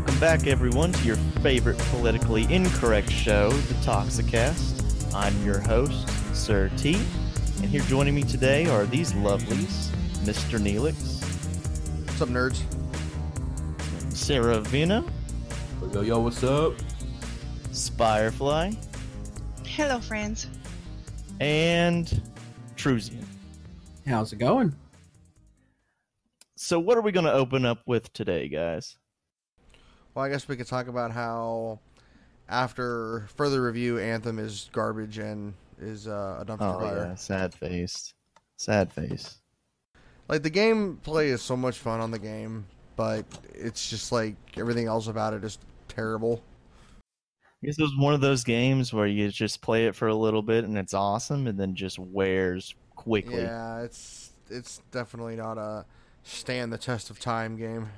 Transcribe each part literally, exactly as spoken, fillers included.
Welcome back, everyone, to your favorite politically incorrect show, The Toxicast. I'm your host, Sir T, and here joining me today are these lovelies, Mister Neelix. What's up, nerds? Sarah Vina. Yo, yo, what's up? Spirefly. Hello, friends. And Trusian. How's it going? So what are we going to open up with today, guys? Well, I guess we could talk about how, after further review, Anthem is garbage and is uh, a dumpster fire. Oh, yeah, sad face. Sad face. Like, the gameplay is so much fun on the game, but it's just, like, everything else about it is terrible. I guess it was one of those games where you just play it for a little bit and it's awesome and then just wears quickly. Yeah, it's it's definitely not a stand the test of time game.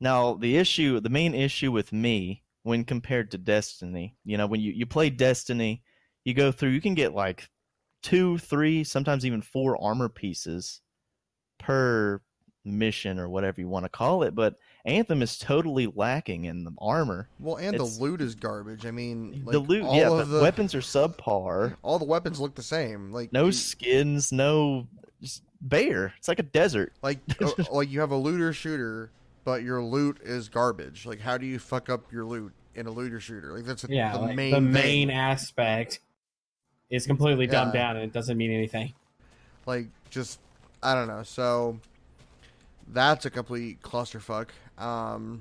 Now, the issue, the main issue with me when compared to Destiny, you know, when you, you play Destiny, you go through, you can get like two, three, sometimes even four armor pieces per mission or whatever you want to call it. But Anthem is totally lacking in the armor. Well, and it's, the loot is garbage. I mean, like, the loot, all yeah, of but the weapons are subpar. All the weapons look the same. Like no you, skins, no just bare. It's like a desert. Like, like you have a looter shooter, but your loot is garbage. Like, how do you fuck up your loot in a looter shooter? Like, that's a, yeah, the, like, main the main thing. Aspect is completely yeah. dumbed down and it doesn't mean anything. Like, just, I don't know. So that's a complete clusterfuck. Um,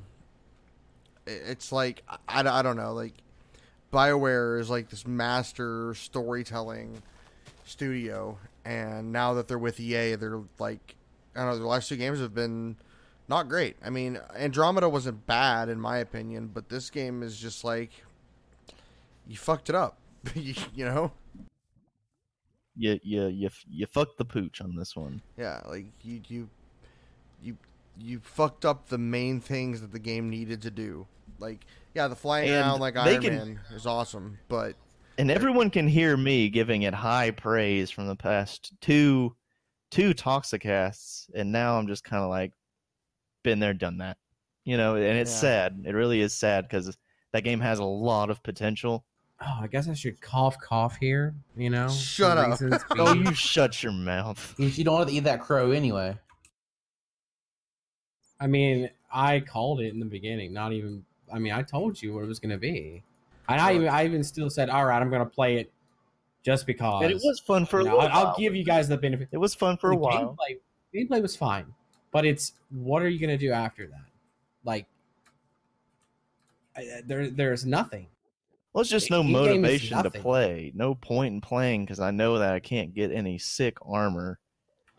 it's like, I, I don't know. Like, BioWare is like this master storytelling studio, and now that they're with E A, they're like, I don't know, their last two games have been not great. I mean, Andromeda wasn't bad, in my opinion, but this game is just like, you fucked it up, you, you know? Yeah, yeah, you, you fucked the pooch on this one. Yeah, like, you, you, you, you fucked up the main things that the game needed to do. Like, yeah, the flying and around like Iron can... Man is awesome, but... And everyone can hear me giving it high praise from the past two, two Toxicasts, and now I'm just kind of like, been there, done that, you know, and it's yeah. sad. It really is sad because that game has a lot of potential. Oh, I guess I should cough, cough here, you know. Shut up! Oh, you shut your mouth. You don't have to eat that crow anyway. I mean, I called it in the beginning. Not even. I mean, I told you what it was going to be, and sure. I even, I even still said, "All right, I'm going to play it just because." And it was fun for you know, a little. I'll while. give you guys the benefit. It was fun for the a while. Gameplay, gameplay was fine. But it's, what are you going to do after that? Like, I, there, there's nothing. Well, it's just no the motivation to play. No point in playing because I know that I can't get any sick armor.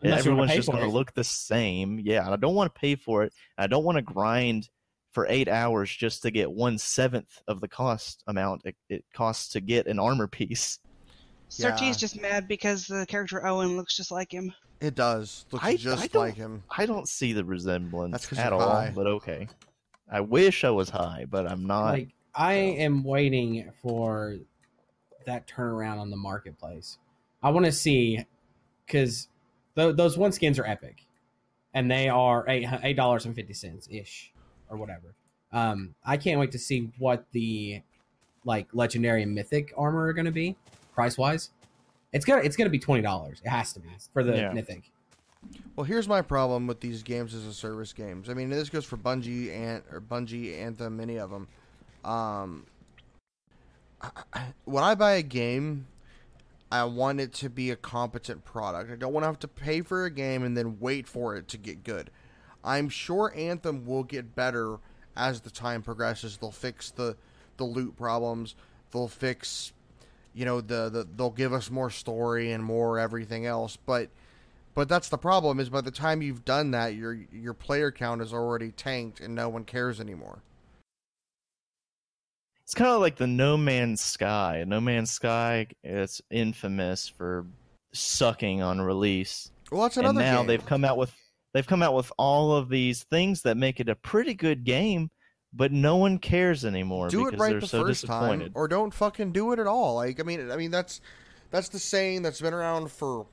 Unless everyone's just going to look the same. Yeah, I don't want to pay for it. I don't want to grind for eight hours just to get one-seventh of the cost amount it, it costs to get an armor piece. Sir yeah. T is just mad because the character Owen looks just like him. It does. Looks I, just I like him. I don't see the resemblance at all, high. But okay. I wish I was high, but I'm not. Like, I am waiting for that turnaround on the marketplace. I want to see, because th- those one skins are epic, and they are eight dollars and fifty cents-ish or whatever. Um, I can't wait to see what the like legendary and mythic armor are going to be, price-wise. It's gonna it's gonna be twenty dollars. It has to be for the yeah. mythic. Well, here's my problem with these games as a service games. I mean, this goes for Bungie and or Bungie Anthem, many of them. Um, I, I, when I buy a game, I want it to be a competent product. I don't want to have to pay for a game and then wait for it to get good. I'm sure Anthem will get better as the time progresses. They'll fix the the loot problems. They'll fix. You know, the, the they'll give us more story and more everything else, but but that's the problem, is by the time you've done that, your your player count is already tanked and no one cares anymore. It's kind of like the No Man's Sky. No Man's Sky is infamous for sucking on release. Well, that's another. And now game. they've come out with they've come out with all of these things that make it a pretty good game. But no one cares anymore. Do because it right they're the so first disappointed. Time, or don't fucking do it at all. Like, I mean, I mean that's that's the saying that's been around for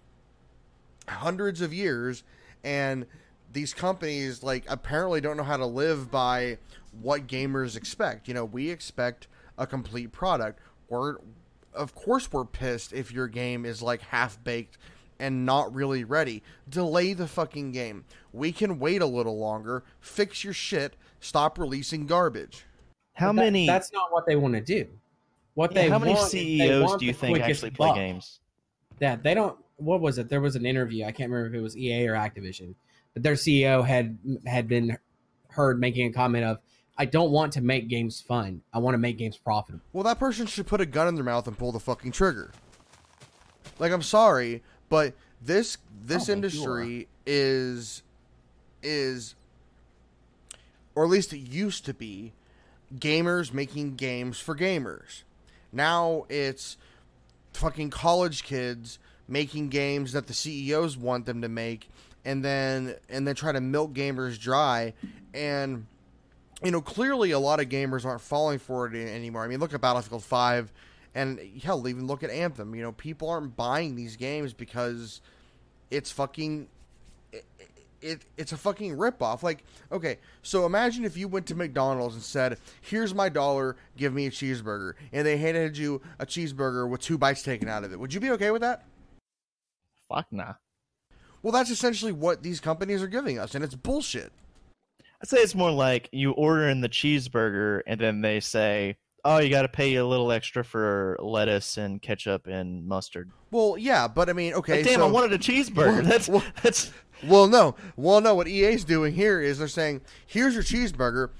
hundreds of years, and these companies like apparently don't know how to live by what gamers expect. You know, we expect a complete product. We're, of course we're pissed if your game is like half-baked and not really ready. Delay the fucking game. We can wait a little longer. Fix your shit. Stop releasing garbage. How that, many? That's not what they want to do. What yeah, they how want, many C E Os do you think actually play buff. games? Yeah, they don't. What was it? There was an interview. I can't remember if it was E A or Activision, but their C E O had had been heard making a comment of, "I don't want to make games fun. I want to make games profitable." Well, that person should put a gun in their mouth and pull the fucking trigger. Like, I'm sorry, but this this industry is is, or at least it used to be, gamers making games for gamers. Now it's fucking college kids making games that the C E Os want them to make, and then and then try to milk gamers dry. And, you know, clearly a lot of gamers aren't falling for it anymore. I mean, look at Battlefield five, and hell, even look at Anthem. You know, people aren't buying these games because it's fucking it, it it's a fucking ripoff. Like, okay, so imagine if you went to McDonald's and said, "Here's my dollar, give me a cheeseburger," and they handed you a cheeseburger with two bites taken out of it. Would you be okay with that? Fuck nah. Well, that's essentially what these companies are giving us, and it's bullshit. I'd say it's more like you order in the cheeseburger, and then they say, "Oh, you got to pay a little extra for lettuce and ketchup and mustard." Well, yeah, but I mean, okay, like, damn, so, I wanted a cheeseburger. Well, that's well, that's. Well, no, well, no. What E A's doing here is they're saying, "Here's your cheeseburger.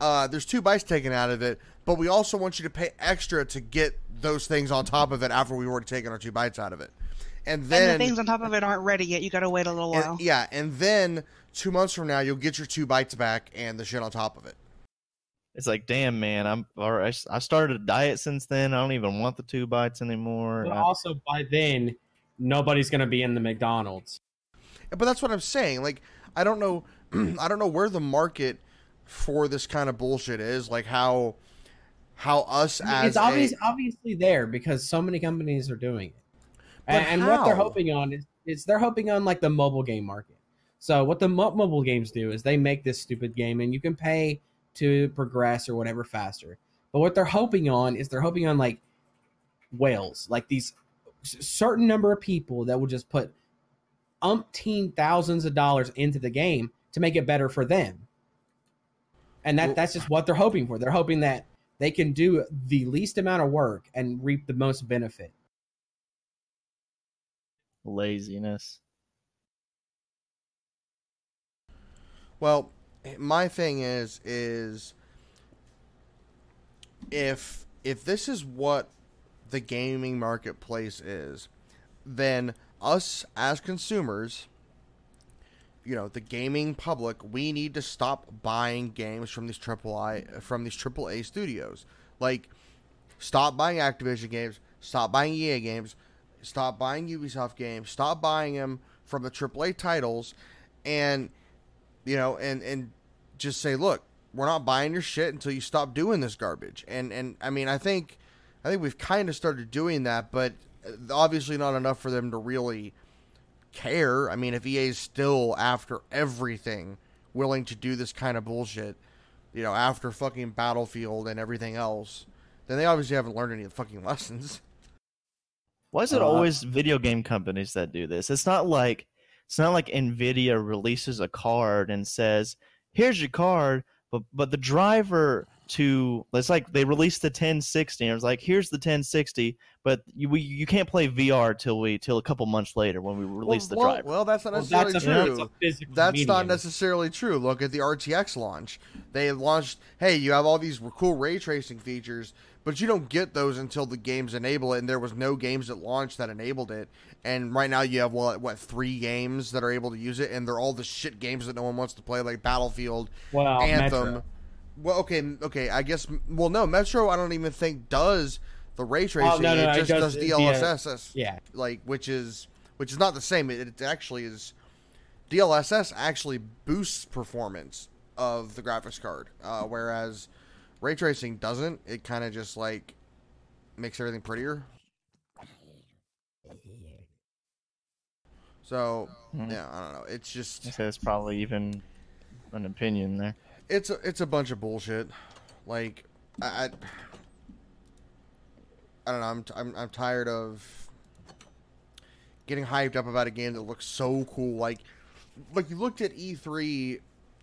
Uh, there's two bites taken out of it, but we also want you to pay extra to get those things on top of it after we've already taken our two bites out of it." And then and the things on top of it aren't ready yet. You got to wait a little while. And, yeah, and then two months from now, you'll get your two bites back and the shit on top of it. It's like, damn, man, I'm or I, I started a diet since then. I don't even want the two bites anymore. But I, also, by then, nobody's going to be in the McDonald's. But that's what I'm saying. Like, I don't know, I don't know where the market for this kind of bullshit is. Like, how, how us as it's obvious, a, obviously there because so many companies are doing it. But and how? What they're hoping on is, is they're hoping on like the mobile game market. So what the mo- mobile games do is they make this stupid game and you can pay to progress or whatever faster. But what they're hoping on is they're hoping on like whales, like these certain number of people that will just put umpteen thousands of dollars into the game to make it better for them. And that well, that's just what they're hoping for. They're hoping that they can do the least amount of work and reap the most benefit. Laziness. Well, my thing is is if if this is what the gaming marketplace is, then us as consumers, you know, the gaming public, we need to stop buying games from these triple I from these triple A studios. Like, stop buying Activision games, stop buying E A games, stop buying Ubisoft games, stop buying them from the triple A titles, and, you know, and, and just say, look, we're not buying your shit until you stop doing this garbage. And, and I mean, I think, I think we've kind of started doing that, but obviously not enough for them to really care. I mean, if E A is still after everything willing to do this kind of bullshit, you know, after fucking Battlefield and everything else, then they obviously haven't learned any of the fucking lessons. Why is it uh, always video game companies that do this? It's not like it's not like NVIDIA releases a card and says, "Here's your card," but but the driver to it's like they released the ten sixty and it was like, "Here's the ten sixty," but you we, you can't play V R till we till a couple months later when we release well, the well, driver. Well, that's not necessarily well, that's true. A, that's a that's medium. Not necessarily true. Look at the R T X launch. They launched, "Hey, you have all these cool ray tracing features." But you don't get those until the games enable it, and there was no games at launch that enabled it. And right now you have, what, what three games that are able to use it, and they're all the shit games that no one wants to play, like Battlefield, wow, Anthem. Metro. Well, okay, okay, I guess... Well, no, Metro I don't even think does the ray tracing. Oh, no, no, it no, just it does, does D L S S, yeah. like which is which is not the same. It, it actually is... D L S S actually boosts performance of the graphics card, uh, whereas... ray tracing doesn't. It kind of just, like, makes everything prettier. So, yeah, I don't know. It's just... That's probably even an opinion there. it's a, it's a bunch of bullshit. Like, I, I, I don't know. I'm, t- I'm I'm tired of getting hyped up about a game that looks so cool. Like, like you looked at E three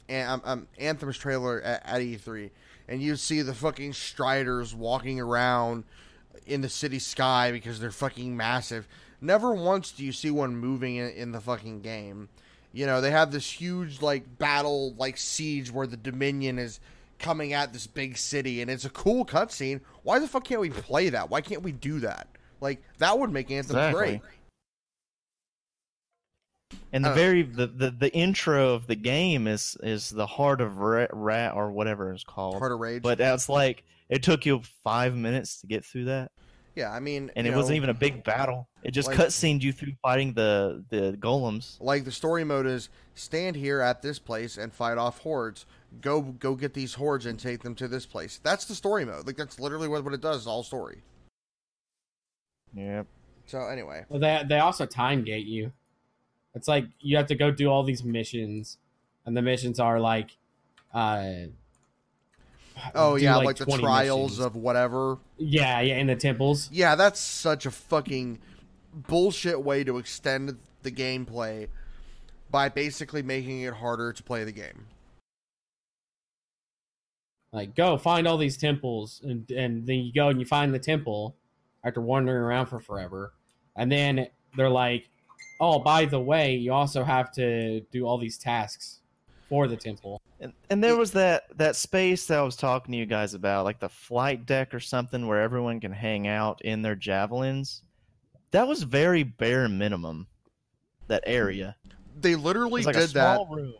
and um, um, Anthem's trailer at, at E three, and you see the fucking Striders walking around in the city sky because they're fucking massive. Never once do you see one moving in, in the fucking game. You know, they have this huge, like, battle, like, siege where the Dominion is coming at this big city, and it's a cool cutscene. Why the fuck can't we play that? Why can't we do that? Like, that would make Anthem exactly. great. And the uh, very, the, the, the intro of the game is, is the Heart of Ra- Ra- or whatever it's called. Heart of Rage. But that's like, it took you five minutes to get through that. Yeah, I mean... And it know, wasn't even a big battle. It just like, cutscened you through fighting the, the golems. Like, the story mode is, stand here at this place and fight off hordes. Go go get these hordes and take them to this place. That's the story mode. Like, that's literally what, what it does, all story. Yep. So, anyway. Well, they, they also time gate you. It's like, you have to go do all these missions. And the missions are, like... uh Oh, yeah, like, like the trials missions. Of whatever. Yeah, yeah, in the temples. Yeah, that's such a fucking bullshit way to extend the gameplay by basically making it harder to play the game. Like, go find all these temples, and, and then you go and you find the temple after wandering around for forever. And then they're like, oh, by the way, you also have to do all these tasks for the temple. And, and there was that, that space that I was talking to you guys about, like the flight deck or something where everyone can hang out in their javelins. That was very bare minimum, that area. They literally like did that. Room.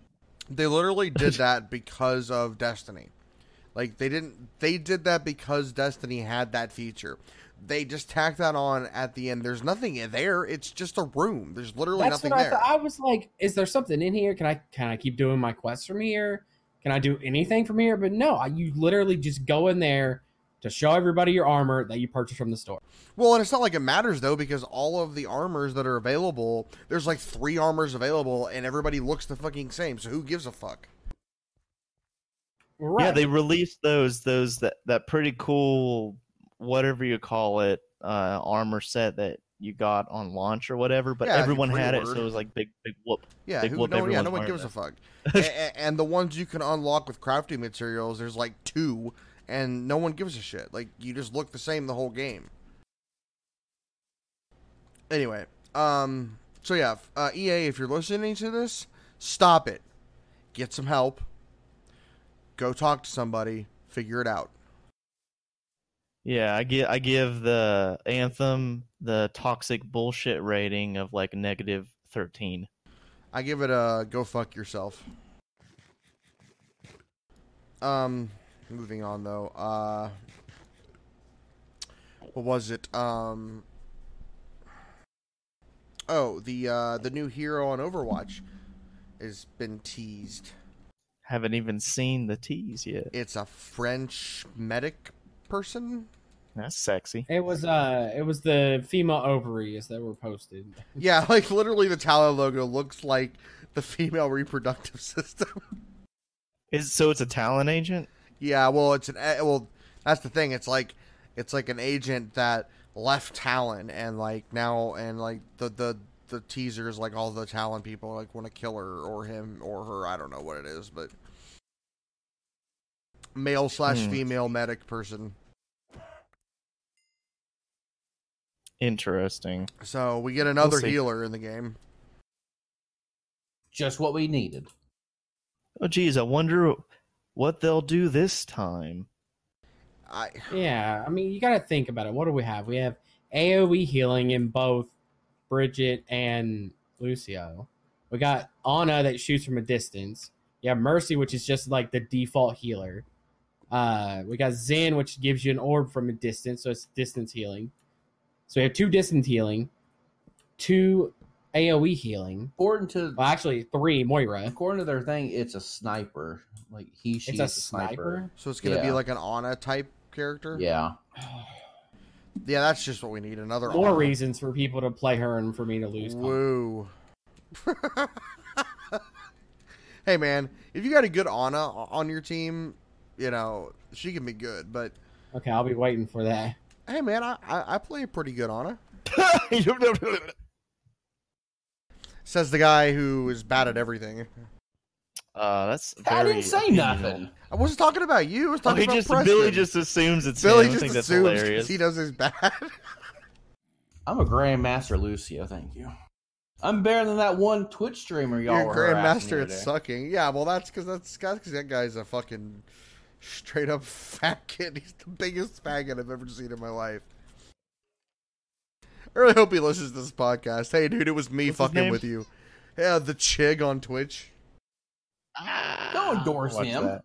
They literally did that because of Destiny. Like they didn't, they did that because Destiny had that feature. They just tacked that on at the end. There's nothing in there. It's just a room. There's literally That's nothing what I there. Th- I was like, is there something in here? Can I can I keep doing my quests from here? Can I do anything from here? But no, I, you literally just go in there to show everybody your armor that you purchased from the store. Well, and it's not like it matters, though, because all of the armors that are available, there's like three armors available, and everybody looks the fucking same, so who gives a fuck? Right. Yeah, they released those, those that, that pretty cool... whatever you call it, uh, armor set that you got on launch or whatever, but yeah, everyone had it, so it was like big, big whoop. Yeah, big who, whoop, no, yeah no one gives that. a fuck. and, and the ones you can unlock with crafting materials, there's like two, and no one gives a shit. Like, you just look the same the whole game. Anyway, um, so yeah, uh, E A, if you're listening to this, stop it. Get some help. Go talk to somebody. Figure it out. Yeah, I give, I give the Anthem the toxic bullshit rating of like negative thirteen. I give it a go fuck yourself. Um, moving on though. Uh, what was it? Um, oh, the uh, the new hero on Overwatch has been teased. Haven't even seen the tease yet. It's a French medic person. That's sexy. It was uh, it was the female ovaries that were posted. Yeah, like literally the Talon logo looks like the female reproductive system. Is so it's a Talon agent? Yeah, well, it's an well, that's the thing. It's like it's like an agent that left Talon, and like now, and like the the the teasers, like all the Talon people like want to kill her or him or her. I don't know what it is, but male slash female hmm. medic person. Interesting. So we get another we'll healer in the game. Just what we needed. Oh, geez, I wonder what they'll do this time. I yeah, I mean, you got to think about it. What do we have? We have AoE healing in both Bridget and Lucio. We got Ana that shoots from a distance. You have Mercy, which is just like the default healer. Uh, we got Zen, which gives you an orb from a distance, so it's distance healing. So we have two distance healing, two AoE healing. According to well, actually three Moira. According to their thing, it's a sniper. Like he, she, it's a, a sniper. sniper. So it's gonna yeah. be like an Ana type character. Yeah. Yeah, that's just what we need. Another more Ana. Reasons for people to play her and for me to lose. Woo. hey, man, if you got a good Ana on your team, you know, she can be good, but... Okay, I'll be waiting for that. Hey, man, I, I, I play a pretty good Ana. Says the guy who is bad at everything. Uh, that's very I didn't say opinion. nothing. I wasn't talking about you. I was talking oh, he about just, Preston. Billy just assumes it's Billy him. Just I think assumes that's hilarious. He knows he's bad. I'm a Grandmaster Lucio, thank you. I'm better than that one Twitch streamer y'all You're were Grandmaster at sucking. Yeah, well, that's because that's, that's cause that guy's a fucking straight-up fat kid. He's the biggest faggot I've ever seen in my life. I really hope he listens to this podcast. Hey, dude, it was me What's fucking with you. Yeah, the Chig on Twitch. Ah, don't endorse What's him. That?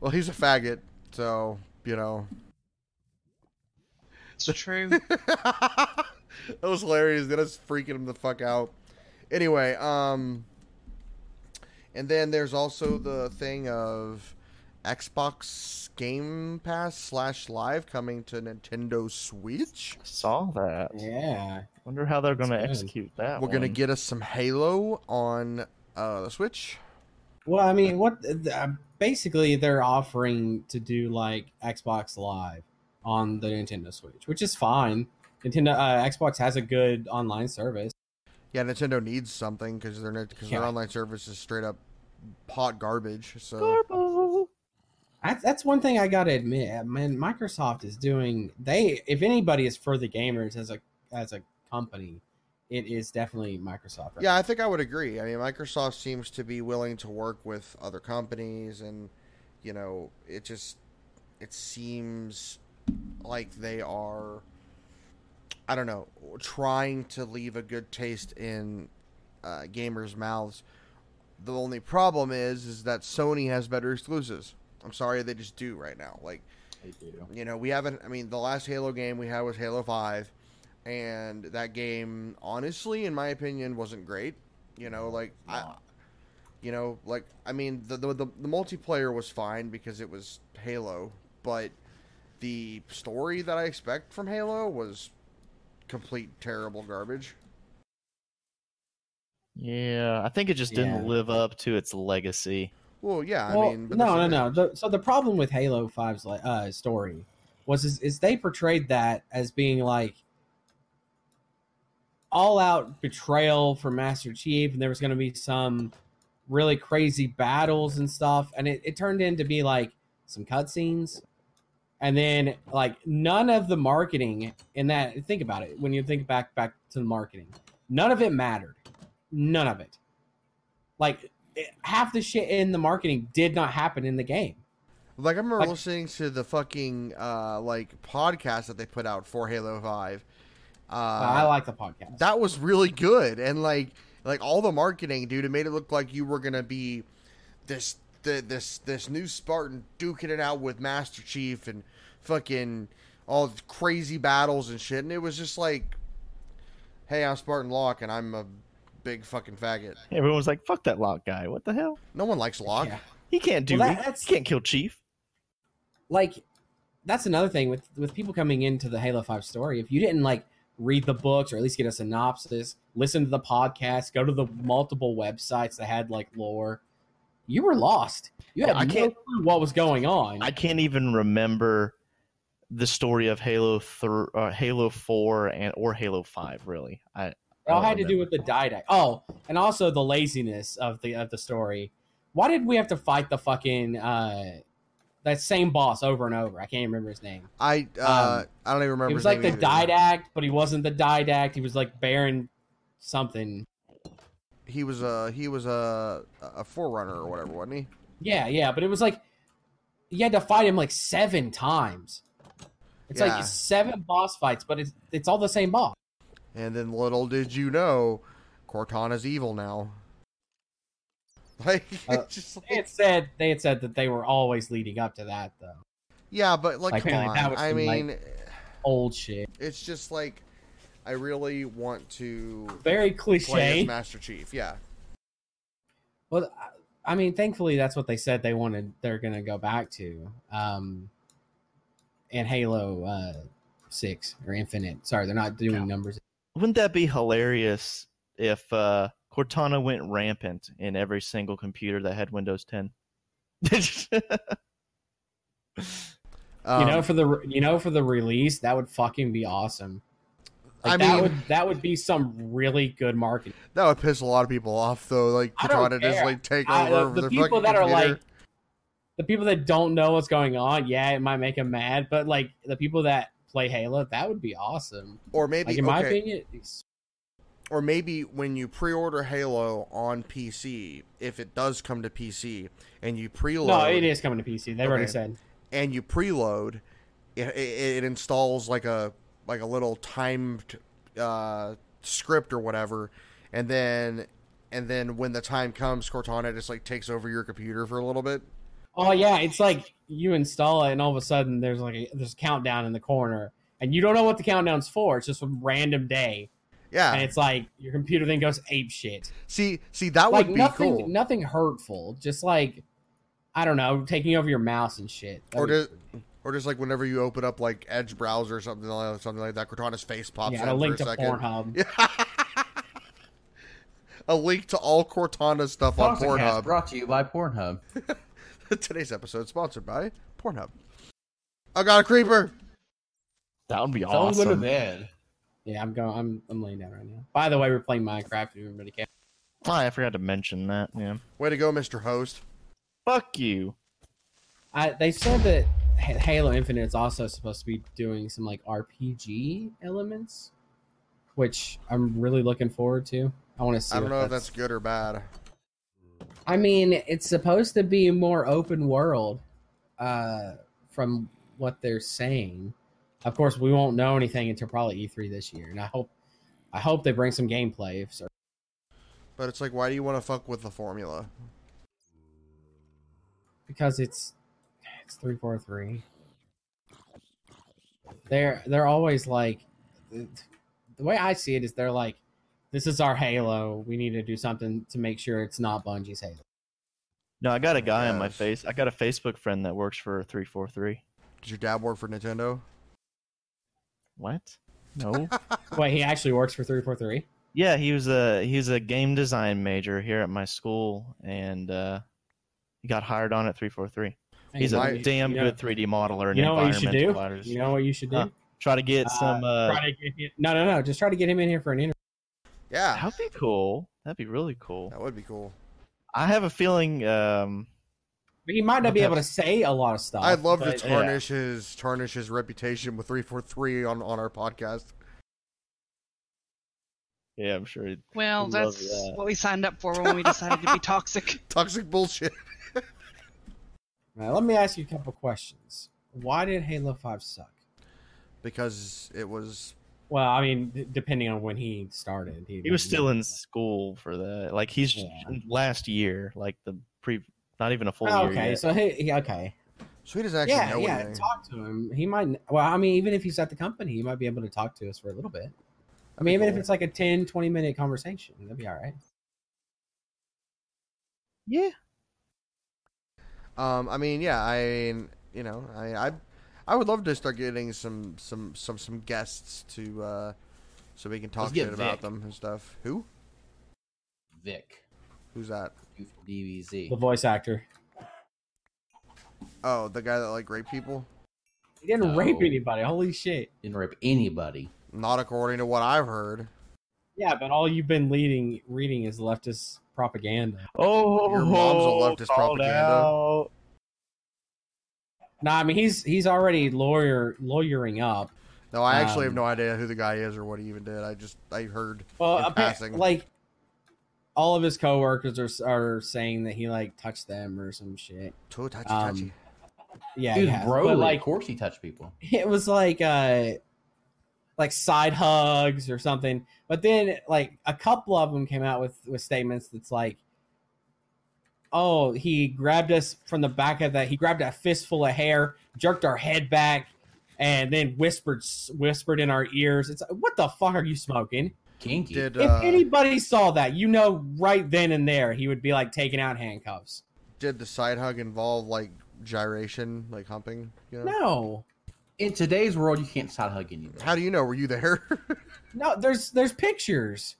Well, he's a faggot, so, you know. It's true. That was hilarious. That was freaking him the fuck out. Anyway, um, and then there's also the thing of Xbox Game Pass slash Live coming to Nintendo Switch. I saw that. Yeah. Wonder how they're going to execute that. We're going to get us some Halo on uh, the Switch. Well, I mean, what uh, basically they're offering to do like Xbox Live on the Nintendo Switch, which is fine. Nintendo uh, Xbox has a good online service. Yeah, Nintendo needs something because their because yeah. their online service is straight up pot garbage. So. Garble. I, that's one thing I gotta admit, man. Microsoft is doing they. If anybody is for the gamers as a as a company, it is definitely Microsoft. Right? Yeah, I think I would agree. I mean, Microsoft seems to be willing to work with other companies, and you know, it just it seems like they are, I don't know, trying to leave a good taste in uh, gamers' mouths. The only problem is, is that Sony has better exclusives. I'm sorry, they just do right now. Like, they do. You know, we haven't. I mean, the last Halo game we had was Halo five, and that game, honestly, in my opinion, wasn't great. You know, like no. I, you know, like I mean, the, the the the multiplayer was fine because it was Halo, but the story that I expect from Halo was complete terrible garbage. Yeah, I think it just didn't yeah. live up to its legacy. Well, yeah, well, I mean... But no, no, no. The, so the problem with Halo five's uh, story was is, is they portrayed that as being, like, all-out betrayal for Master Chief, and there was going to be some really crazy battles and stuff, and it, it turned into be, like, some cutscenes, and then, like, none of the marketing in that... Think about it. When you think back back to the marketing, none of it mattered. None of it. Like... half the shit in the marketing did not happen in the game. Like, I remember like, listening to the fucking, uh, like, podcast that they put out for Halo five. Uh, I like the podcast. That was really good. And, like, like all the marketing, dude, it made it look like you were going to be this the, this, this new Spartan duking it out with Master Chief and fucking all the crazy battles and shit. And it was just like, hey, I'm Spartan Locke, and I'm a big fucking faggot. Everyone was like, "Fuck that Locke guy! What the hell? No one likes Locke. Yeah. He can't do well, that. That's, he can't kill Chief." Like, that's another thing with with people coming into the Halo five story. If you didn't like read the books or at least get a synopsis, listen to the podcast, go to the multiple websites that had like lore, you were lost. You had well, I no can't, clue what was going on. I can't even remember the story of Halo three, uh, Halo four, and or Halo five. Really, I. It all had to do with the Didact. Oh, and also the laziness of the of the story. Why did we have to fight the fucking uh, that same boss over and over? I can't even remember his name. I uh, um, I don't even remember. He was his like name the either. Didact, but he wasn't the Didact. He was like Baron something. He was a he was a a forerunner or whatever, wasn't he? Yeah, yeah, but it was like you had to fight him like seven times. It's yeah. like seven boss fights, but it's it's all the same boss. And then little did you know, Cortana's evil now. Like, uh, it's just like... They had said, they had said that they were always leading up to that, though. Yeah, but, like, like come on. That was I some, mean... Like, old shit. It's just, like, I really want to... Very cliche. Play as Master Chief, yeah. Well, I mean, thankfully, that's what they said they wanted, they're going to go back to. Um, and Halo uh, six, or Infinite. Sorry, they're not doing yeah. numbers. Wouldn't that be hilarious if uh, Cortana went rampant in every single computer that had Windows ten. um, you know, for the you know for the release, that would fucking be awesome. Like, I that mean, would, that would be some really good marketing. That would piss a lot of people off, though. Like, Cortana just like take I, over the their people that computer. Are like the people that don't know what's going on. Yeah, it might make them mad, but like the people that play Halo, that would be awesome. Or maybe, like, in okay. my opinion, it's... or maybe when you pre-order Halo on P C, if it does come to P C, and you preload, no, it is coming to P C. They've okay. already said. And you preload, it, it, it installs like a. like a little timed uh, script or whatever. And then, and then when the time comes, Cortana just like takes over your computer for a little bit. Oh yeah. It's like you install it and all of a sudden there's like a, there's a countdown in the corner and you don't know what the countdown's for. It's just a random day. Yeah. And it's like your computer then goes ape shit. See, see that like would be nothing, cool. Nothing hurtful. Just like, I don't know, taking over your mouse and shit. That or does Or just like whenever you open up like Edge browser or something like something like that, Cortana's face pops yeah, out for a second. Yeah, a link to Pornhub. A link to all Cortana stuff the on Pornhub. Brought to you by Pornhub. Today's episode is sponsored by Pornhub. I got a creeper. That would be Someone awesome. Go to bed. Yeah, I'm going. I'm I'm laying down right now. By the way, we're playing Minecraft. If everybody cares. Oh, I forgot to mention that. Yeah. Way to go, Mister Host. Fuck you. I. They said that. Halo Infinite is also supposed to be doing some like R P G elements, which I'm really looking forward to. I want to see. I don't know that's... if that's good or bad. I mean, it's supposed to be more open world, uh, from what they're saying. Of course, we won't know anything until probably E three this year, and I hope, I hope they bring some gameplay. If so. But it's like, why do you want to fuck with the formula? Because it's. It's three forty-three. They're they're always like, the way I see it is they're like, this is our Halo. We need to do something to make sure it's not Bungie's Halo. No, I got a guy yes. on my face. I got a Facebook friend that works for three forty-three. Does your dad work for Nintendo? What? No. Wait, he actually works for three forty-three? Yeah, he was a he was a game design major here at my school, and uh, he got hired on at three forty-three. He's a you, damn you know, good three D modeler. And you know what you should do? Providers. You know what you should do? Uh, try to get uh, some... Uh, try to get no, no, no. Just try to get him in here for an interview. Yeah. That would be cool. That would be really cool. That would be cool. I have a feeling... Um, but he might not be able to say a lot of stuff. I'd love but, to tarnish, yeah. his, tarnish his reputation with three forty-three on, on our podcast. Yeah, I'm sure he'd Well, he'd that's that. What we signed up for when we decided to be toxic. Toxic bullshit. Now, let me ask you a couple questions. Why did Halo five suck? Because it was... Well, I mean, d- depending on when he started. He, he was still in that. School for that. Like, he's yeah. last year. Like, the pre... Not even a full oh, year Okay, yet. so he, he... Okay. So he doesn't actually yeah, know Yeah, anything. Talk to him. He might... Well, I mean, even if he's at the company, he might be able to talk to us for a little bit. I mean, even if it's like a ten, twenty-minute conversation, that'd be all right. Yeah. Um, I mean, yeah, I, you know, I, I, I would love to start getting some, some, some, some guests to, uh, so we can talk shit Vic. About them and stuff. Who? Vic. Who's that? D B Z. The voice actor. Oh, the guy that like raped people? He didn't no. rape anybody. Holy shit. Didn't rape anybody. Not according to what I've heard. Yeah, but all you've been leading, reading is leftist propaganda. Oh, your mom's a leftist propaganda. Out. Nah, I mean he's he's already lawyer lawyering up. No, I actually um, have no idea who the guy is or what he even did. I just I heard well, in passing. Like all of his coworkers are are saying that he like touched them or some shit. Too touchy, um, touchy. Yeah, dude, yeah. bro. But, like, of course he touched people. It was like uh, like side hugs or something. But then like a couple of them came out with, with statements that's like, oh, he grabbed us from the back of that. He grabbed a fistful of hair, jerked our head back, and then whispered whispered in our ears. It's like, what the fuck are you smoking? Kinky. Did, uh, if anybody saw that, you know right then and there he would be like taking out handcuffs. Did the side hug involve like gyration, like humping? You know? No. In today's world, you can't side hug anymore. How do you know? Were you there? No, there's there's pictures.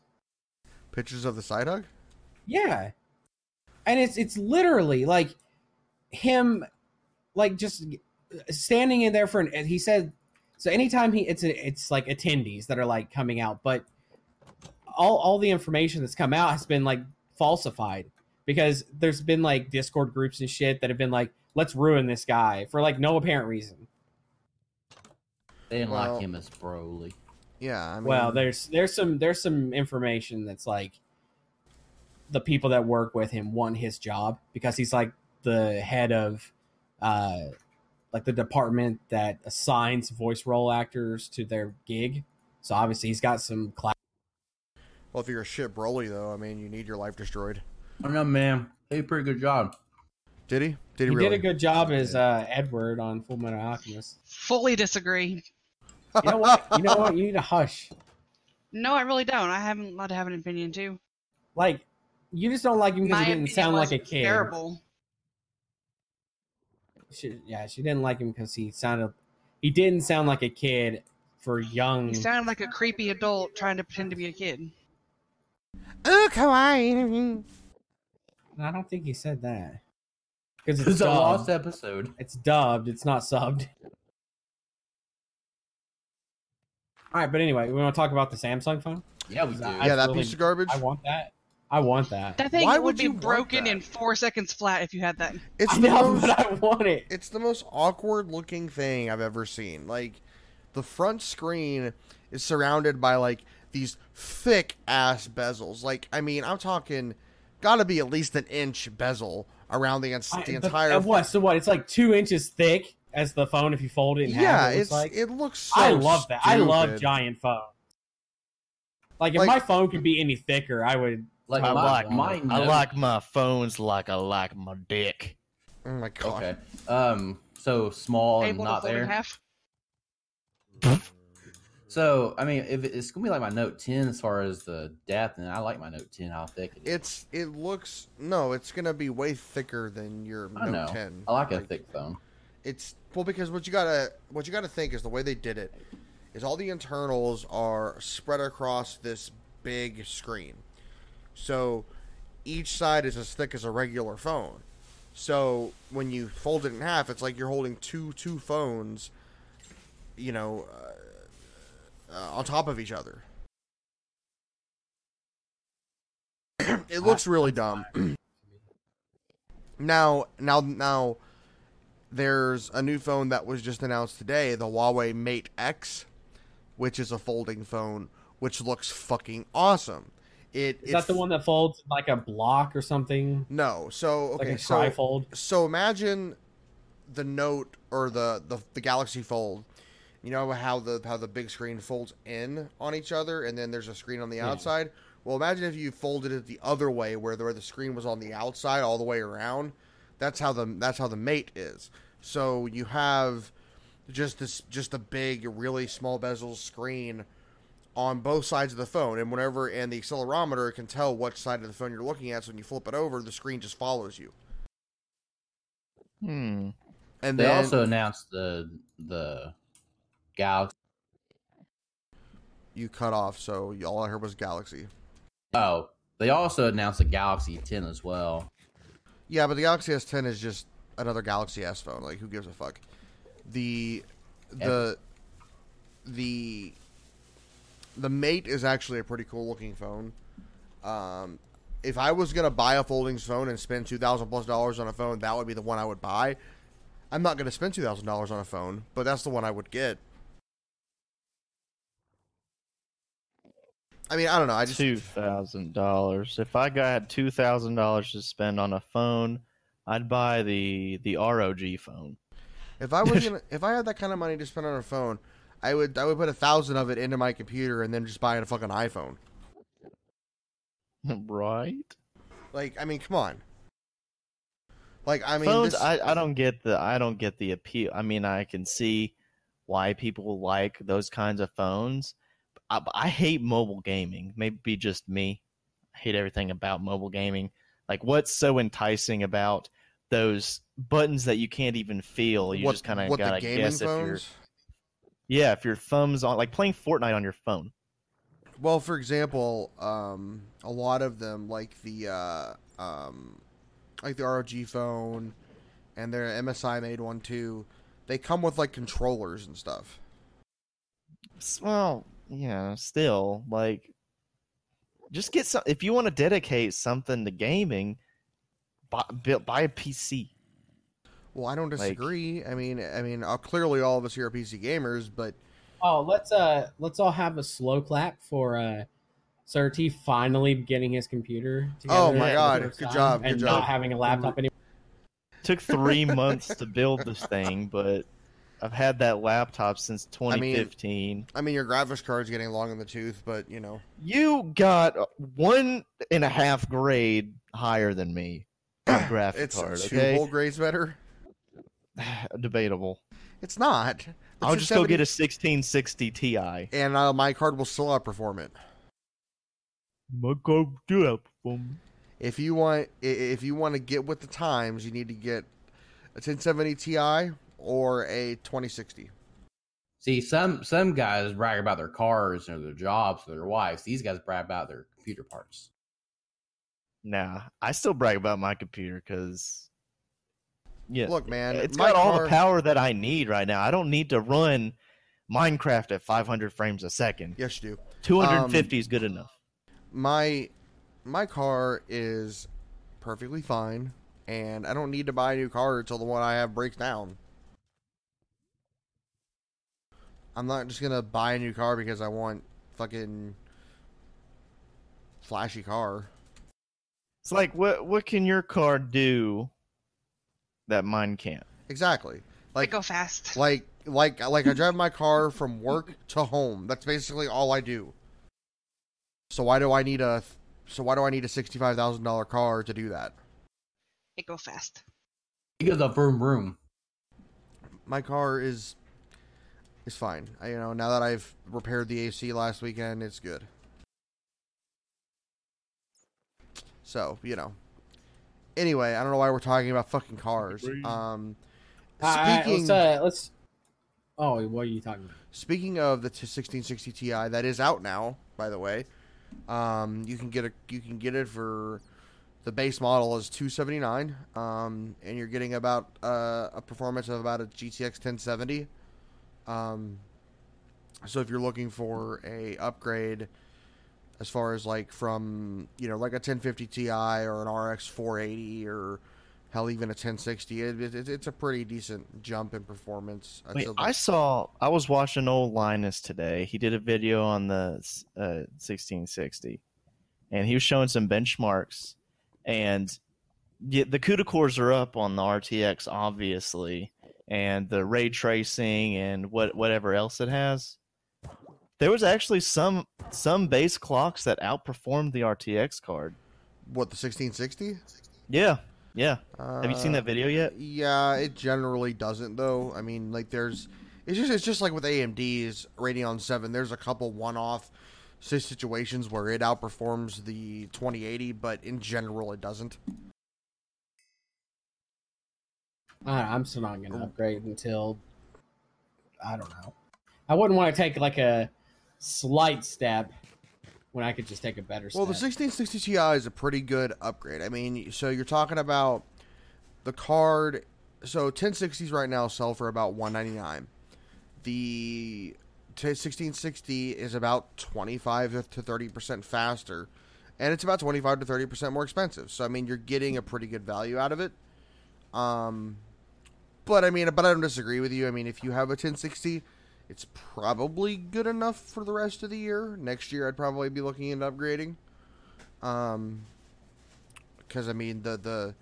Pictures of the side hug? Yeah. And it's it's literally like him, like just standing in there for an, and he said, so anytime he, it's a, it's like attendees that are like coming out, but all all the information that's come out has been like falsified because there's been like Discord groups and shit that have been like, let's ruin this guy for like no apparent reason. They didn't well, like him as Broly. Yeah. I mean, well, there's, there's some, there's some information that's like the people that work with him won his job because he's like the head of, uh, like the department that assigns voice role actors to their gig. So obviously he's got some class. Well, if you're a shit Broly though, I mean, you need your life destroyed. I know, man. He did a pretty good job. Did he? Did he, he really? did a good job as uh, Edward on Full Metal Alchemist. Fully disagree. You know what? You know what? You need to hush. No, I really don't. I haven't allowed to have an opinion too. Like, you just don't like him because he didn't sound like a kid. Terrible. She, yeah, she didn't like him because he sounded. He didn't sound like a kid for young. He sounded like a creepy adult trying to pretend to be a kid. Ooh, kawaii. I don't think he said that. Because it's, it's a lost episode. It's dubbed. It's not subbed. All right, but anyway, we want to talk about the Samsung phone. Yeah, we do. Yeah, that piece of garbage. I want that. I want that. That thing Why would be broken in four seconds flat if you had that. It's I the know, most, but I want it. It's the most awkward-looking thing I've ever seen. Like, the front screen is surrounded by like these thick-ass bezels. Like, I mean, I'm talking, gotta be at least an inch bezel around the, the I, entire. But, what? So what? It's like two inches thick as the phone if you fold it in half. Yeah, it it's like it looks. So I love that. Stupid. I love giant phones. Like if like, my phone could be any thicker, I would. Like I, my, like my, I like my phones like I like my dick. Oh my god. Okay. Um. So small and not there. So I mean, if it's gonna be like my Note ten as far as the depth, and I like my Note ten how thick it is. It's it looks no, it's gonna be way thicker than your I Note know. ten. I like, like a thick phone. It's well because what you gotta what you gotta think is the way they did it is all the internals are spread across this big screen. So each side is as thick as a regular phone. So when you fold it in half, it's like you're holding two two phones, you know, uh, uh, on top of each other. It looks really dumb. Now, now, now, there's a new phone that was just announced today, the Huawei Mate X, which is a folding phone, which looks fucking awesome. It, Is that the one that folds like a block or something? No. So, okay. Like a so, tri-fold. So imagine the Note or the, the, the Galaxy Fold. You know how the how the big screen folds in on each other and then there's a screen on the outside? Yeah. Well, imagine if you folded it the other way where the, where the screen was on the outside all the way around. That's how the that's how the Mate is. So you have just this just a big, really small bezel screen on both sides of the phone, and whenever and the accelerometer can tell which side of the phone you're looking at, so when you flip it over, the screen just follows you. Hmm. And they then, also announced the the Galaxy. You cut off, so all I heard was Galaxy. Oh, they also announced the Galaxy ten as well. Yeah, but the Galaxy S ten is just another Galaxy S phone. Like, who gives a fuck? The the the. The Mate is actually a pretty cool looking phone. Um, if I was going to buy a folding phone and spend two thousand dollars plus dollars on a phone, that would be the one I would buy. I'm not going to spend two thousand dollars on a phone, but that's the one I would get. I mean, I don't know. I just two thousand dollars. If I got two thousand dollars to spend on a phone, I'd buy the the R O G phone. If I was gonna, if I had that kind of money to spend on a phone, I would I would put a thousand of it into my computer and then just buy a fucking iPhone. Right? Like, I mean, come on. Like, I mean, phones. This... I, I don't get the I don't get the appeal. I mean, I can see why people like those kinds of phones. I, I hate mobile gaming. Maybe just me. I hate everything about mobile gaming. Like, what's so enticing about those buttons that you can't even feel? You what, just kind of gotta guess phones? If you're. Yeah, if your thumb's on, like playing Fortnite on your phone. Well, for example, um, a lot of them, like the uh, um, like the R O G phone, and their M S I made one too. They come with like controllers and stuff. Well, yeah, still like, just get some. If you want to dedicate something to gaming, buy, buy a P C. Well, I don't disagree. Like, I mean, I mean, uh, clearly all of us here are P C gamers, but. Oh, let's uh, let's all have a slow clap for uh, Sir T finally getting his computer together. Oh my God! Good job, good and job. Not having a laptop anymore. Took three months to build this thing, but I've had that laptop since twenty fifteen. I mean, I mean, your graphics card's getting long in the tooth, but you know, you got one and a half grade higher than me. Graphic it's card, two okay? whole grades better. Debatable. It's not. It's I'll just seventy... go get a sixteen sixty Ti. And uh, my card will still outperform it. My card will outperform. If you want, if you want to get with the times, you need to get a ten seventy Ti or a twenty sixty. See, some some guys brag about their cars or their jobs or their wives. These guys brag about their computer parts. Nah, I still brag about my computer because... Yeah, look, man, it's got all car... the power that I need right now. I don't need to run Minecraft at five hundred frames a second. Yes, you do. two hundred fifty um, is good enough. My my car is perfectly fine, and I don't need to buy a new car until the one I have breaks down. I'm not just gonna buy a new car because I want fucking flashy car. It's like, what what can your car do that mine can't? Exactly. Like, I go fast. Like, like, like I drive my car from work to home. That's basically all I do. So why do I need a? So why do I need a sixty-five thousand dollar car to do that? It go fast. You got the vroom vroom. My car is is fine. I, you know, now that I've repaired the A C last weekend, it's good. So you know. Anyway, I don't know why we're talking about fucking cars. Um, uh, speaking, let's, uh, let's. Oh, what are you talking about? Speaking of the sixteen sixty Ti, that is out now, by the way. Um, you can get a, you can get it for the base model is two seventy-nine, um, and you're getting about uh, a performance of about a G T X ten seventy. Um, so if you're looking for a upgrade. As far as like from, you know, like a ten fifty Ti or an R X four eighty or hell, even a ten sixty, it, it, it's a pretty decent jump in performance. Wait, the- I saw, I was watching old Linus today. He did a video on the uh, sixteen sixty and he was showing some benchmarks and the, the CUDA cores are up on the R T X, obviously, and the ray tracing and what whatever else it has. There was actually some some base clocks that outperformed the R T X card. What, the sixteen sixty? Yeah, yeah. Uh, Have you seen that video yet? Yeah, it generally doesn't though. I mean, like there's, it's just it's just like with A M D's Radeon seven. There's a couple one-off situations where it outperforms the twenty eighty, but in general, it doesn't. Uh, I'm still not going to upgrade until I don't know. I wouldn't want to take like a slight step when I could just take a better step. Well, the sixteen sixty Ti is a pretty good upgrade. I mean, so you're talking about the card. So ten sixties right now sell for about one ninety-nine. The sixteen sixty is about twenty-five to thirty percent faster, and it's about twenty-five to thirty percent more expensive. So I mean, you're getting a pretty good value out of it. Um, but I mean, but I don't disagree with you. I mean, if you have a ten sixty. It's probably good enough for the rest of the year. Next year, I'd probably be looking into upgrading. Um, because I mean, the the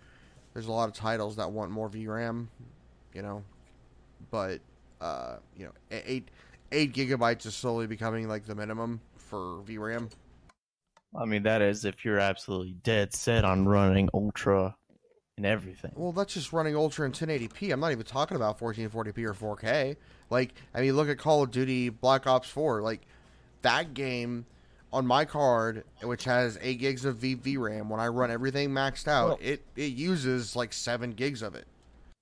there's a lot of titles that want more V RAM, you know. But uh, you know, eight eight gigabytes is slowly becoming like the minimum for V RAM. I mean, that is if you're absolutely dead set on running ultra and everything. Well, that's just running ultra in ten eighty p. I'm not even talking about fourteen forty p or four K. Like, I mean, look at Call of Duty Black Ops four. Like, that game on my card, which has eight gigs of V RAM, when I run everything maxed out, well, it, it uses like seven gigs of it.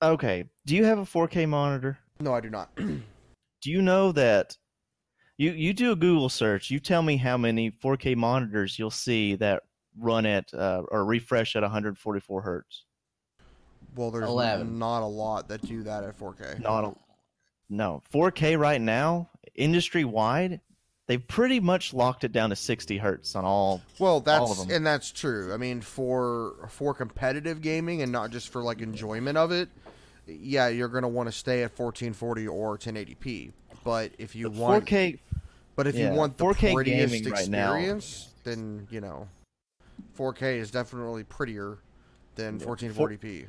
Okay. Do you have a four K monitor? No, I do not. Do you know that You you do a Google search. You tell me how many four K monitors you'll see that run at uh, or refresh at one forty-four hertz. Well, there's eleven. Not a lot that do that at four K. Not a, no, four K right now, industry wide, they've pretty much locked it down to sixty hertz on all. Well, that's all of them. And that's true. I mean, for for competitive gaming and not just for like enjoyment of it. Yeah, you're gonna want to stay at fourteen forty or ten eighty p. But if you want four K, but if yeah, you want the four K prettiest experience, right now, then you know, four K is definitely prettier than fourteen forty p.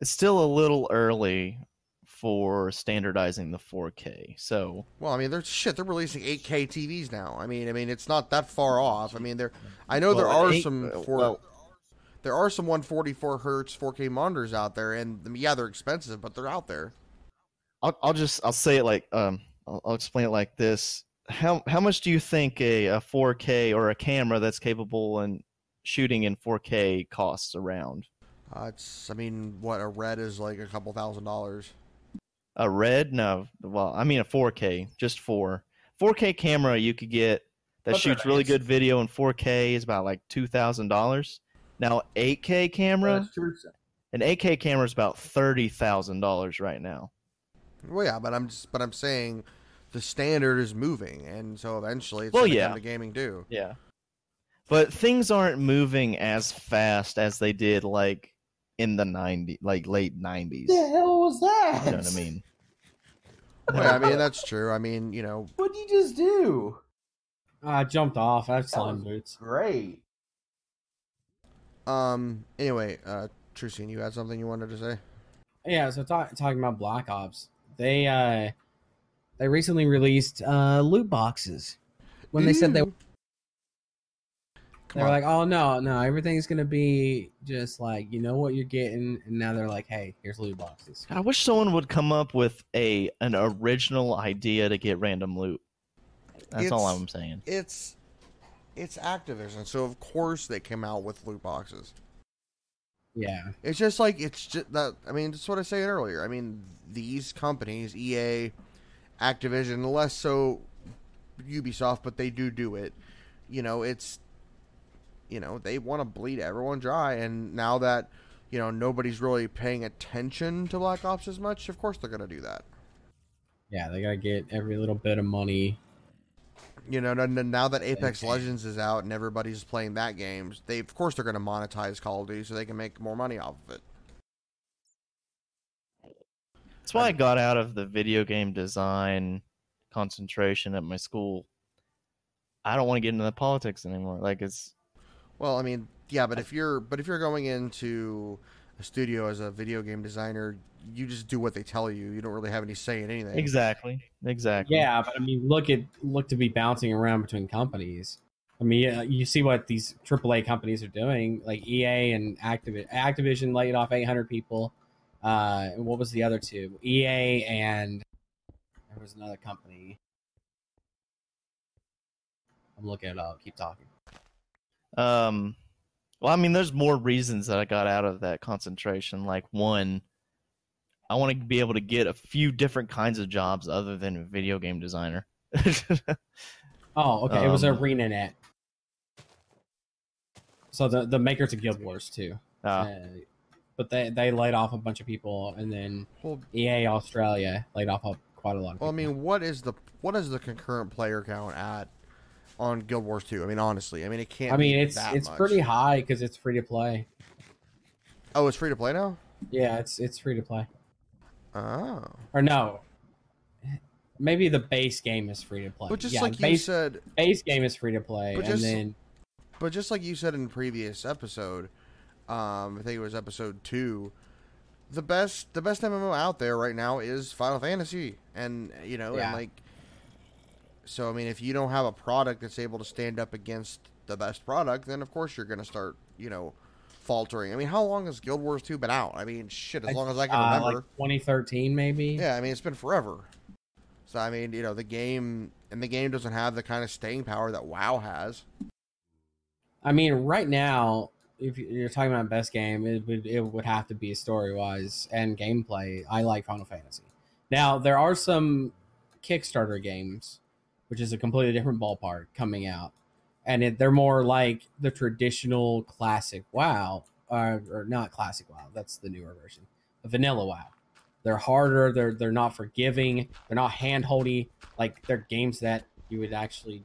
It's still a little early for standardizing the four K. So well, I mean, there's shit. They're releasing eight K T Vs now. I mean, I mean, it's not that far off. I mean, there. I know well, there are eight, some for. Well, There are some one forty-four hertz four K monitors out there, and yeah, they're expensive, but they're out there. I'll, I'll just I'll say it like um I'll, I'll explain it like this. How how much do you think a, a four K or a camera that's capable and shooting in four K costs around? Uh, it's I mean what a RED is like a couple thousand dollars. A RED? No, well I mean a four K, just four. four K camera you could get that but shoots really good video in four K is about like two thousand dollars. Now, eight K camera, an eight K camera is about thirty thousand dollars right now. Well, yeah, but I'm just, but I'm saying the standard is moving, and so eventually it's well, going to yeah. come to gaming too. Yeah, but things aren't moving as fast as they did, like in the nineties, like late nineties. The hell was that? You know what I mean? Well, I mean that's true. I mean, you know, what did you just do? I jumped off. I have slime boots. Great. Um. Anyway, uh, Trucine, you had something you wanted to say? Yeah. So talk, talking about Black Ops, they uh, they recently released uh loot boxes. When Ooh. they said they, Come they were on. like, oh no, no, everything's gonna be just like you know what you're getting, and now they're like, hey, here's loot boxes. I wish someone would come up with a an original idea to get random loot. That's it's, all I'm saying. It's. It's Activision, so of course they came out with loot boxes. Yeah. It's just like, it's just that, I mean, that's what I said earlier. I mean, these companies, E A, Activision, less so Ubisoft, but they do do it. You know, it's, you know, they want to bleed everyone dry, and now that, you know, nobody's really paying attention to Black Ops as much, of course they're going to do that. Yeah, they got to get every little bit of money. You know, now that Apex Legends is out and everybody's playing that game, they of course they're going to monetize Call of Duty so they can make more money off of it. That's why I got out of the video game design concentration at my school. I don't want to get into the politics anymore. Like it's, well, I mean, yeah, but if you're but if you're going into a studio as a video game designer, you just do what they tell you. You don't really have any say in anything. Exactly. Exactly. Yeah, but I mean, look at look to be bouncing around between companies. I mean, you see what these triple A companies are doing, like E A and Activ- Activision laid off eight hundred people. Uh, and what was the other two? E A and there was another company. I'm looking it up. Keep talking. Um. Well, I mean, there's more reasons that I got out of that concentration. Like one. I want to be able to get a few different kinds of jobs other than a video game designer. oh, okay. Um, it was ArenaNet. So the the makers of Guild Wars two. Uh, uh, but they, they laid off a bunch of people, and then well, E A Australia laid off a, quite a lot of people. Well, I mean, what is the what is the concurrent player count at on Guild Wars two? I mean, honestly, I mean, it can't I mean, be it's that it's much. Pretty high because it's free to play. Oh, it's free to play now? Yeah, it's it's free to play. Oh. Or no, maybe the base game is free to play. But just yeah, like base, you said, base game is free to play, but just, and then. But just like you said in the previous episode, um, I think it was episode two, the best the best M M O out there right now is Final Fantasy, and you know, yeah. and like, so I mean, if you don't have a product that's able to stand up against the best product, then of course you're gonna start, you know. faltering. I mean, how long has Guild Wars two been out? I mean, shit, as long as I can uh, remember. Like twenty thirteen, maybe? Yeah, I mean, it's been forever. So, I mean, you know, the game, and the game doesn't have the kind of staying power that WoW has. I mean, right now, if you're talking about best game, it would, it would have to be story-wise and gameplay. I like Final Fantasy. Now, there are some Kickstarter games which is a completely different ballpark coming out. And it, they're more like the traditional classic WoW, uh, or not classic WoW, that's the newer version, the vanilla WoW. They're harder, they're they're not forgiving, they're not hand-holdy. Like, they're games that you would actually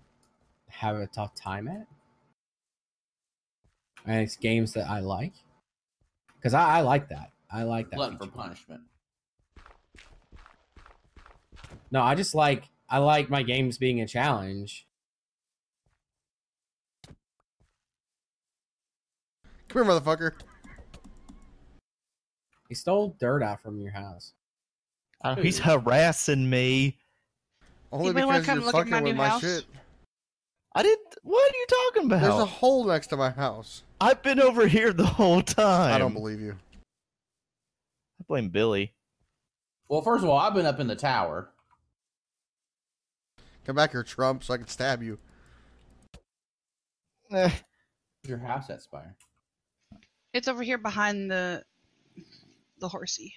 have a tough time at. And it's games that I like. Because I, I like that. I like that. Blood for punishment. No, I just like, I like my games being a challenge. Come here, motherfucker. He stole dirt out from your house. Oh, he's harassing me. Only you because you're fucking my with my house? Shit. I didn't... What are you talking about? There's a hole next to my house. I've been over here the whole time. I don't believe you. I blame Billy. Well, first of all, I've been up in the tower. Come back here, Trump, so I can stab you. Where's your house at, Spire? It's over here behind the... the horsey.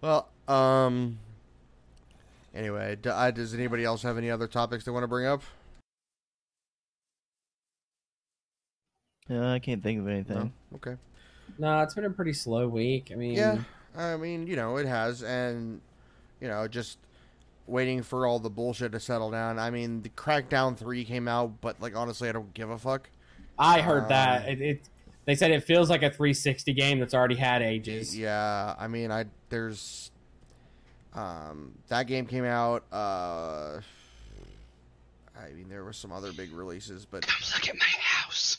Well, um... anyway, do, I, does anybody else have any other topics they want to bring up? No, I can't think of anything. No? Okay. No, it's been a pretty slow week. I mean... Yeah, I mean, you know, it has. And, you know, just waiting for all the bullshit to settle down. I mean, the Crackdown three came out, but, like, honestly, I don't give a fuck. I heard um, that. It, it, they said it feels like a three sixty game that's already had ages. Yeah, I mean, I there's... Um, that game came out, uh, I mean, there were some other big releases, but... Come look at my house!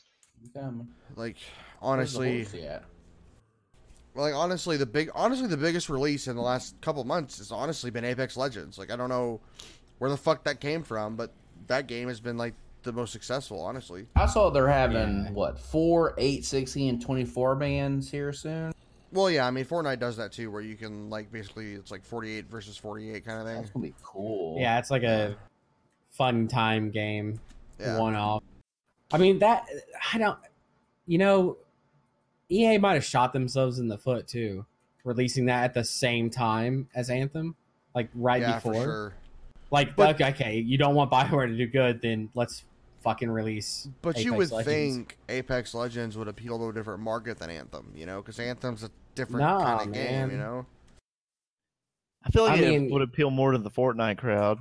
Like, honestly... Like, honestly, the big... Honestly, the biggest release in the last couple months has honestly been Apex Legends. Like, I don't know where the fuck that came from, but that game has been, like, the most successful, honestly. I saw they're having, yeah. what, four, eight, sixty, and twenty-four bans here soon? Well, yeah, I mean, Fortnite does that, too, where you can, like, basically, it's like forty-eight versus forty-eight kind of thing. That's going to be cool. Yeah, it's like a fun time game, yeah. one-off. I mean, that, I don't, you know, E A might have shot themselves in the foot, too, releasing that at the same time as Anthem, like, right yeah, before. For sure. Like, but, okay, you don't want BioWare to do good, then let's fucking release But Apex you would Legends. Think Apex Legends would appeal to a different market than Anthem, you know? Because Anthem's a different nah, kind of man. Game, you know? I feel like I it mean, would appeal more to the Fortnite crowd.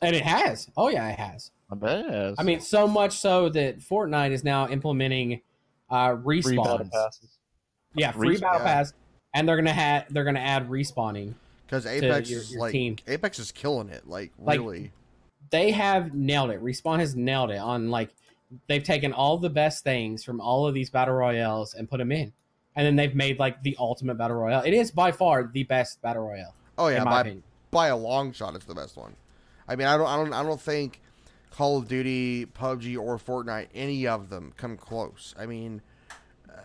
And it has. Oh, yeah, it has. I bet it has. I mean, so much so that Fortnite is now implementing uh, respawns. Free battle passes. Yeah, free Resp- battle yeah. pass. And they're going to ha- they're gonna add respawning. Because Apex, like, Apex is killing it. Like, like, really. They have nailed it. Respawn has nailed it on, like, they've taken all the best things from all of these battle royales and put them in. And then they've made, like, the ultimate battle royale. It is by far the best battle royale. Oh yeah, by, by a long shot it's the best one. I mean, I don't I don't I don't think Call of Duty, P U B G or Fortnite, any of them come close. I mean, uh,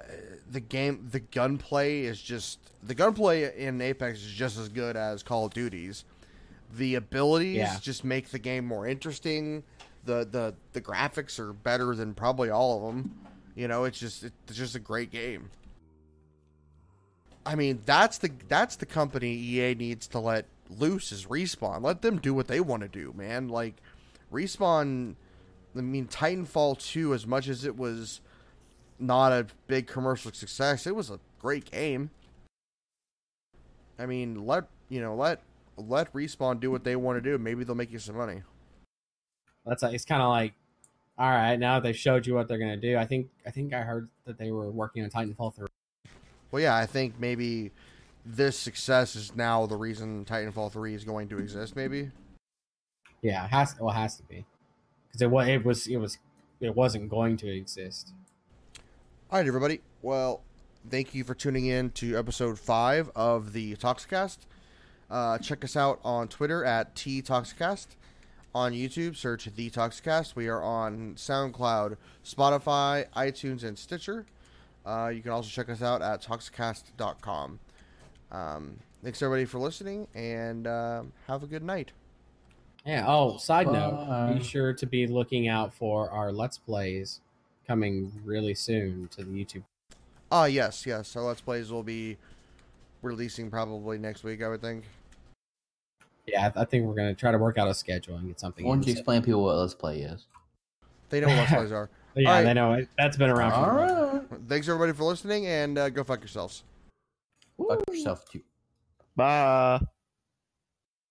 the game the gunplay is just the gunplay in Apex is just as good as Call of Duty's. The abilities yeah. just make the game more interesting. The, the the graphics are better than probably all of them. You know, it's just it's just a great game. I mean, that's the that's the company E A needs to let loose is Respawn. Let them do what they want to do, man. Like, Respawn, I mean, Titanfall two, as much as it was not a big commercial success, it was a great game. I mean, let, you know, let... Let Respawn do what they want to do. Maybe they'll make you some money. That's it's kind of like, all right, now they showed you what they're gonna do. I think I think I heard that they were working on Titanfall three. Well, yeah, I think maybe this success is now the reason Titanfall three is going to exist. Maybe. Yeah, it has well it has to be because it was it was it was it wasn't going to exist. All right, everybody. Well, thank you for tuning in to episode five of the Toxicast. Uh, check us out on Twitter at T Toxicast. On YouTube, search The Toxicast. We are on SoundCloud, Spotify, iTunes, and Stitcher. Uh, you can also check us out at toxicast dot com. Um, thanks, everybody, for listening, and uh, have a good night. Yeah. Oh, side Bye. note, be sure to be looking out for our Let's Plays coming really soon to the YouTube. Ah, uh, yes, yes. So Let's Plays will be releasing probably next week, I would think. Yeah, I, th- I think we're gonna try to work out a schedule and get something. Why don't you explain to people what Let's Play is? They know what Let's Plays are. Yeah, all right. They know it. That's been around all for a while. Right. Thanks everybody for listening, and uh, go fuck yourselves. Fuck yourself too. Bye.